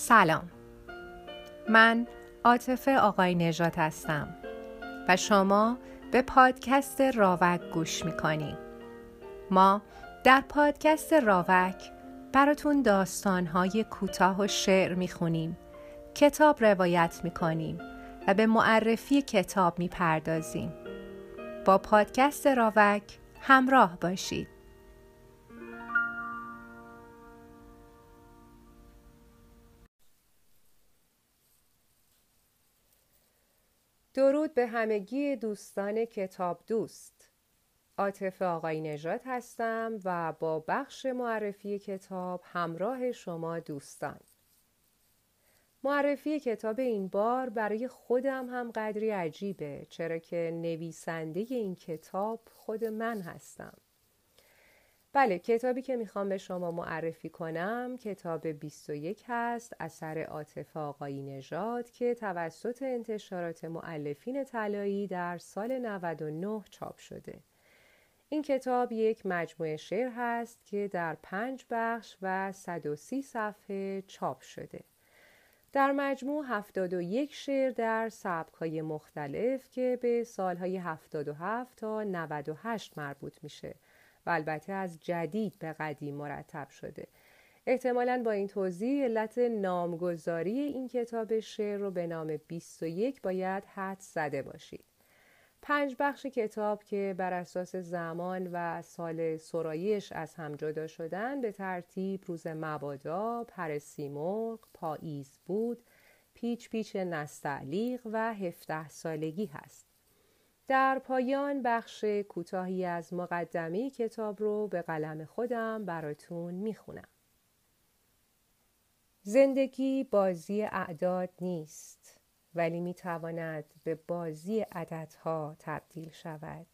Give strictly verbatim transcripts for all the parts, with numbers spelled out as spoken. سلام، من عاطفه آقاینژاد هستم و شما به پادکست راوک گوش میکنیم. ما در پادکست راوک براتون داستانهای کوتاه و شعر میخونیم، کتاب روایت میکنیم و به معرفی کتاب میپردازیم. با پادکست راوک همراه باشید. درود به همگی دوستان کتاب دوست. عاطفه آقاینژاد هستم و با بخش معرفی کتاب همراه شما دوستان. معرفی کتاب این بار برای خودم هم قدری عجیبه، چرا که نویسنده این کتاب خود من هستم. بله، کتابی که میخوام به شما معرفی کنم کتاب بیست و یک هست، اثر عاطفه آقاینژاد، که توسط انتشارات مؤلفین طلایی در سال نود و نه چاپ شده. این کتاب یک مجموعه شعر هست که در پنج بخش و صد و سی صفحه چاپ شده. در مجموع هفتاد و یک شعر در سبک‌های مختلف که به سالهای هفتاد و هفت تا نود و هشت مربوط میشه و البته از جدید به قدیم مرتب شده. احتمالاً با این توضیح علت نامگذاری این کتاب شعر رو به نام بیست و یک باید حد زده باشید. پنج بخش کتاب که بر اساس زمان و سال سرایش از هم جدا شدن به ترتیب روز مبادا، پر سیمرغ، پاییز بود، پیچ پیچ نستعلیق و هفده سالگی هست. در پایان بخش کوتاهی از مقدمه کتاب رو به قلم خودم براتون میخونم. زندگی بازی اعداد نیست، ولی میتواند به بازی عددها تبدیل شود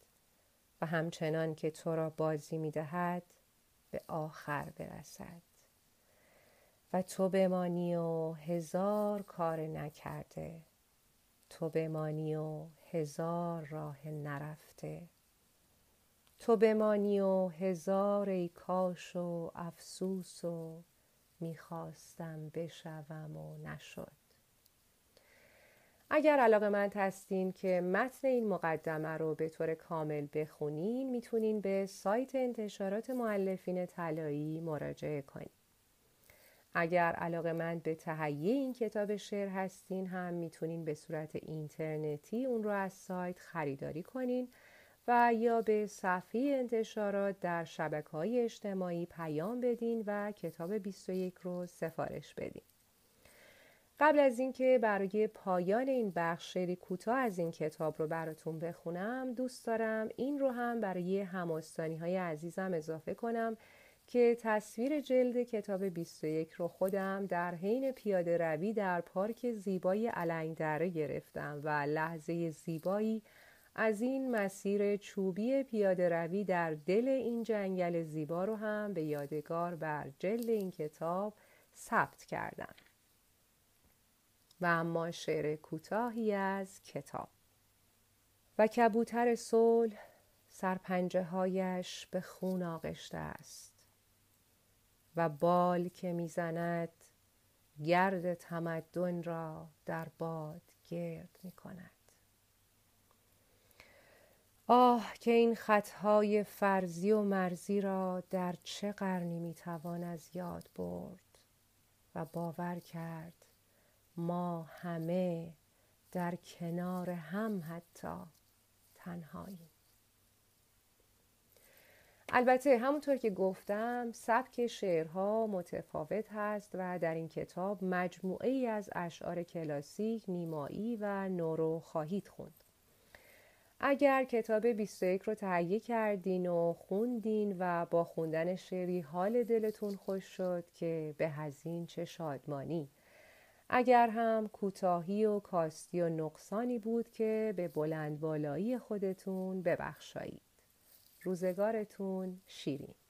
و همچنان که تو را بازی میدهد به آخر برسد و تو بمانی و هزار کار نکرده، تو بمانی و هزار راه نرفته، تو بمانی و هزار ای کاش و افسوس و میخواستم بشوم و نشد. اگر علاقه‌مند هستین که متن این مقدمه رو به طور کامل بخونین، میتونین به سایت انتشارات مؤلفین طلایی مراجعه کنین. اگر علاقه‌مند به تهیه این کتاب شعر هستین هم میتونین به صورت اینترنتی اون رو از سایت خریداری کنین و یا به صفحه انتشارات در شبکه‌های اجتماعی پیام بدین و کتاب بیست و یک رو سفارش بدین. قبل از اینکه برای پایان این بخش شعری کوتاه از این کتاب رو براتون بخونم، دوست دارم این رو هم برای هم‌آستانی‌های عزیزم اضافه کنم که تصویر جلد کتاب بیست و یک رو خودم در حین پیاده روی در پارک زیبای علنگ دره گرفتم و لحظه زیبایی از این مسیر چوبی پیاده روی در دل این جنگل زیبا رو هم به یادگار بر جلد این کتاب ثبت کردم. و اما شعر کوتاهی از کتاب. و کبوتر صلح سرپنجه هایش به خون آغشته است و بال که میزند گرد تمدن را در باد گرد میکند. آه که این خطهای فرضی و مرزی را در چه قرنی میتوان از یاد برد و باور کرد ما همه در کنار هم حتی تنهاییم. البته همونطور که گفتم سبک شعرها متفاوت هست و در این کتاب مجموعه ای از اشعار کلاسیک، نیمایی و نو رو خواهید خوند. اگر کتاب بیست و یک رو تهیه کردین و خوندین و با خوندن شعری حال دلتون خوش شد که به هزین چه شادمانی، اگر هم کوتاهی و کاستی و نقصانی بود که به بلندبالایی خودتون ببخشایید. روزگارتون شیرین.